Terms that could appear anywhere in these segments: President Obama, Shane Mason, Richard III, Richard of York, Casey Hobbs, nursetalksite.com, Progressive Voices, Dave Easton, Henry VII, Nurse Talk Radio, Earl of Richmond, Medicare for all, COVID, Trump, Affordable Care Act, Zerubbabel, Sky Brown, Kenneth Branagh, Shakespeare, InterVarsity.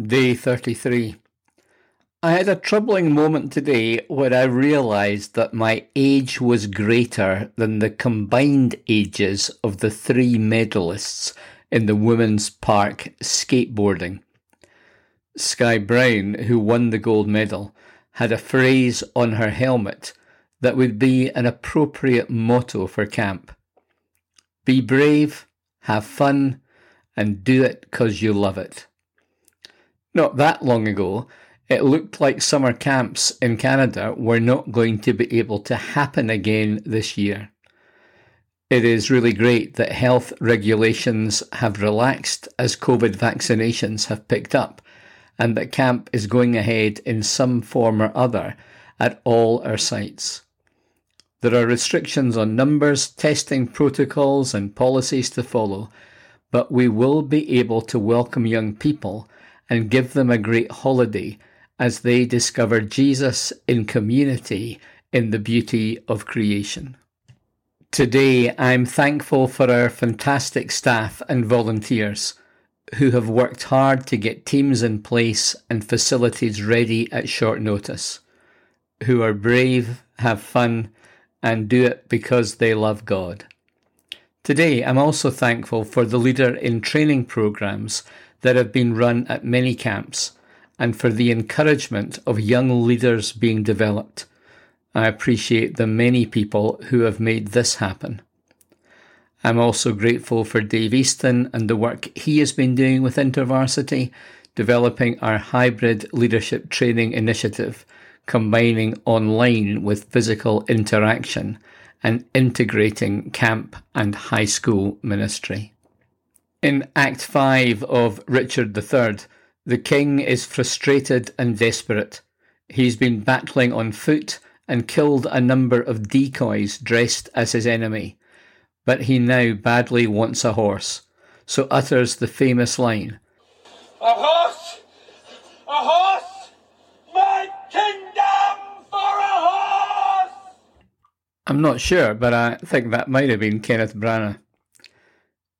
Day 33. I had a troubling moment today when I realised that my age was greater than the combined ages of the three medalists in the women's park skateboarding. Sky Brown, who won the gold medal, had a phrase on her helmet that would be an appropriate motto for camp. Be brave, have fun, and do it 'cause you love it. Not that long ago, it looked like summer camps in Canada were not going to be able to happen again this year. It is really great that health regulations have relaxed as COVID vaccinations have picked up, and that camp is going ahead in some form or other at all our sites. There are restrictions on numbers, testing protocols and policies to follow, but we will be able to welcome young people and give them a great holiday as they discover Jesus in community in the beauty of creation. Today, I'm thankful for our fantastic staff and volunteers who have worked hard to get teams in place and facilities ready at short notice, who are brave, have fun, and do it because they love God. Today, I'm also thankful for the leader in training programs that have been run at many camps, and for the encouragement of young leaders being developed. I appreciate the many people who have made this happen. I'm also grateful for Dave Easton and the work he has been doing with InterVarsity, developing our hybrid leadership training initiative, combining online with physical interaction and integrating camp and high school ministry. In Act 5 of Richard III, the king is frustrated and desperate. He's been battling on foot and killed a number of decoys dressed as his enemy, but he now badly wants a horse, so utters the famous line, "A horse, my kingdom for a horse!" I'm not sure, but I think that might have been Kenneth Branagh.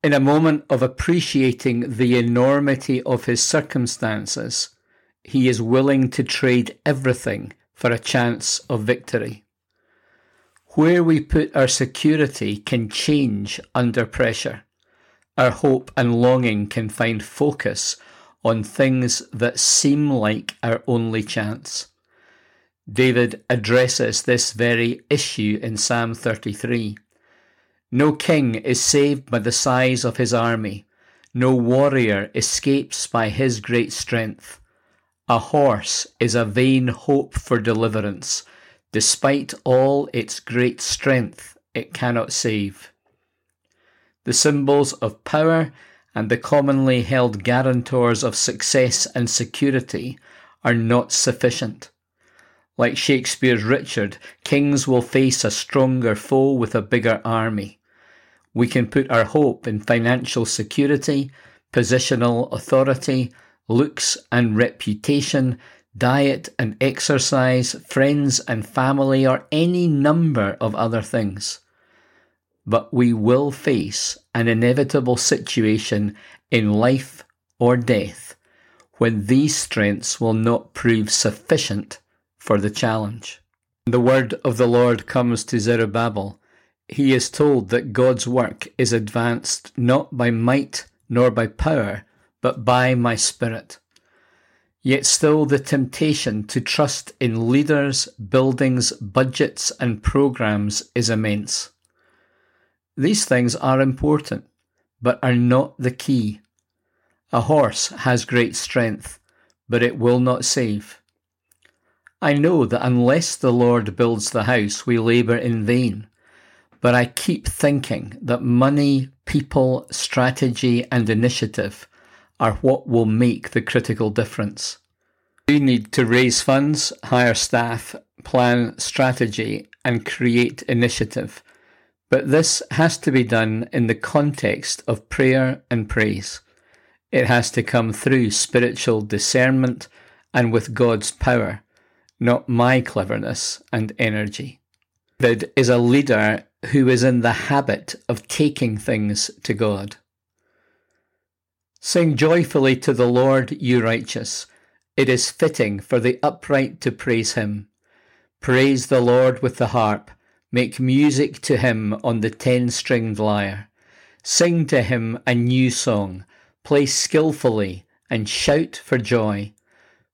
In a moment of appreciating the enormity of his circumstances, he is willing to trade everything for a chance of victory. Where we put our security can change under pressure. Our hope and longing can find focus on things that seem like our only chance. David addresses this very issue in Psalm 33. No king is saved by the size of his army. No warrior escapes by his great strength. A horse is a vain hope for deliverance. Despite all its great strength, it cannot save. The symbols of power and the commonly held guarantors of success and security are not sufficient. Like Shakespeare's Richard, kings will face a stronger foe with a bigger army. We can put our hope in financial security, positional authority, looks and reputation, diet and exercise, friends and family, or any number of other things. But we will face an inevitable situation in life or death when these strengths will not prove sufficient for the challenge. The word of the Lord comes to Zerubbabel. He is told that God's work is advanced not by might nor by power, but by my Spirit. Yet still the temptation to trust in leaders, buildings, budgets and programs is immense. These things are important, but are not the key. A horse has great strength, but it will not save. I know that unless the Lord builds the house, we labour in vain. But I keep thinking that money, people, strategy and initiative are what will make the critical difference. We need to raise funds, hire staff, plan strategy and create initiative. But this has to be done in the context of prayer and praise. It has to come through spiritual discernment and with God's power, not my cleverness and energy. David is a leader who is in the habit of taking things to God. Sing joyfully to the Lord, you righteous. It is fitting for the upright to praise him. Praise the Lord with the harp. Make music to him on the 10-stringed lyre. Sing to him a new song. Play skillfully and shout for joy.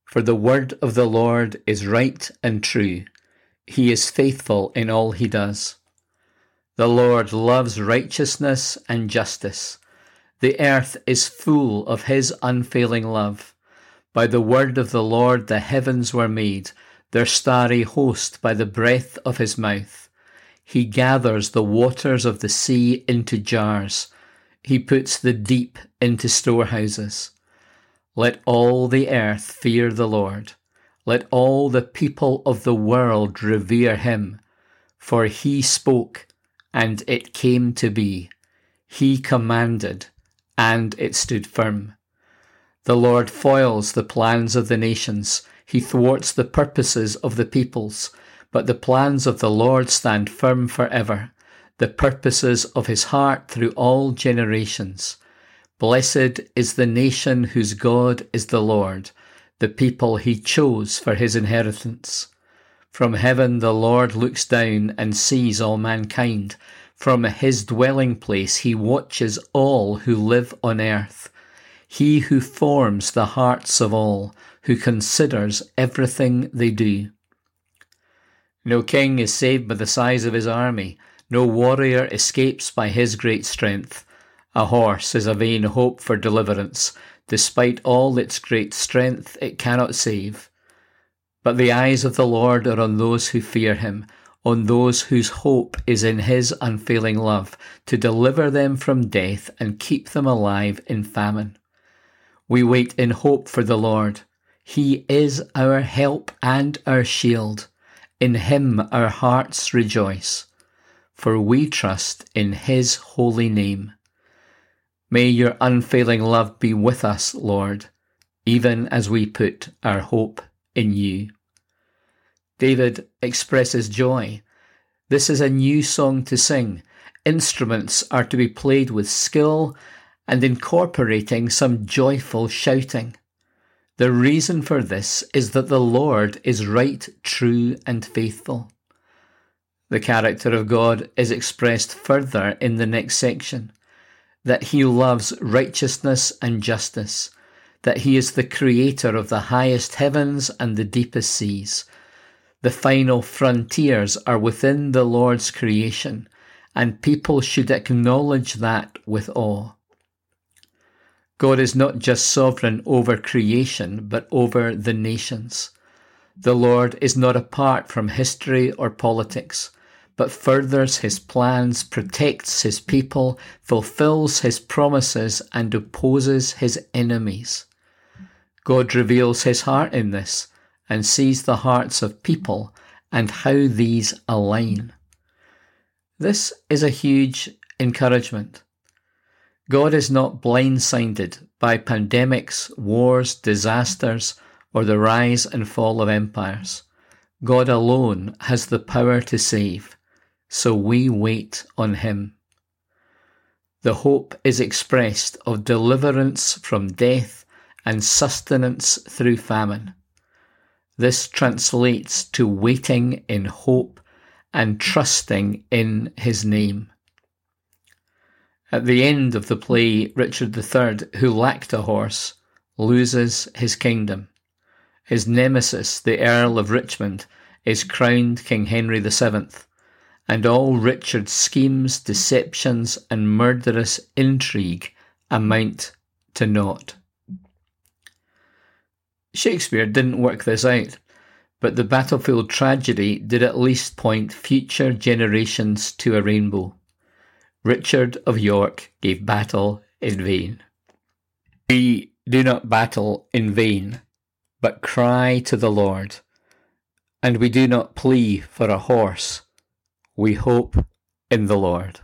For the word of the Lord is right and true. He is faithful in all he does. The Lord loves righteousness and justice. The earth is full of his unfailing love. By the word of the Lord the heavens were made, their starry host by the breath of his mouth. He gathers the waters of the sea into jars. He puts the deep into storehouses. Let all the earth fear the Lord. Let all the people of the world revere him. For he spoke, and it came to be. He commanded, and it stood firm. The Lord foils the plans of the nations. He thwarts the purposes of the peoples. But the plans of the Lord stand firm forever, the purposes of his heart through all generations. Blessed is the nation whose God is the Lord, the people he chose for his inheritance. From heaven the Lord looks down and sees all mankind. From his dwelling place he watches all who live on earth. He who forms the hearts of all, who considers everything they do. No king is saved by the size of his army. No warrior escapes by his great strength. A horse is a vain hope for deliverance. Despite all its great strength, it cannot save. But the eyes of the Lord are on those who fear him, on those whose hope is in his unfailing love, to deliver them from death and keep them alive in famine. We wait in hope for the Lord. He is our help and our shield. In him our hearts rejoice, for we trust in his holy name. May your unfailing love be with us, Lord, even as we put our hope in you. David expresses joy. This is a new song to sing. Instruments are to be played with skill and incorporating some joyful shouting. The reason for this is that the Lord is right, true, and faithful. The character of God is expressed further in the next section. That he loves righteousness and justice, that he is the creator of the highest heavens and the deepest seas. The final frontiers are within the Lord's creation, and people should acknowledge that with awe. God is not just sovereign over creation, but over the nations. The Lord is not apart from history or politics, but furthers his plans, protects his people, fulfills his promises, and opposes his enemies. God reveals his heart in this, and sees the hearts of people and how these align. This is a huge encouragement. God is not blindsided by pandemics, wars, disasters, or the rise and fall of empires. God alone has the power to save. So we wait on him. The hope is expressed of deliverance from death and sustenance through famine. This translates to waiting in hope and trusting in his name. At the end of the play, Richard III, who lacked a horse, loses his kingdom. His nemesis, the Earl of Richmond, is crowned King Henry VII. And all Richard's schemes, deceptions, and murderous intrigue amount to naught. Shakespeare didn't work this out, but the battlefield tragedy did at least point future generations to a rainbow. Richard of York gave battle in vain. We do not battle in vain, but cry to the Lord, and we do not plea for a horse. We hope in the Lord.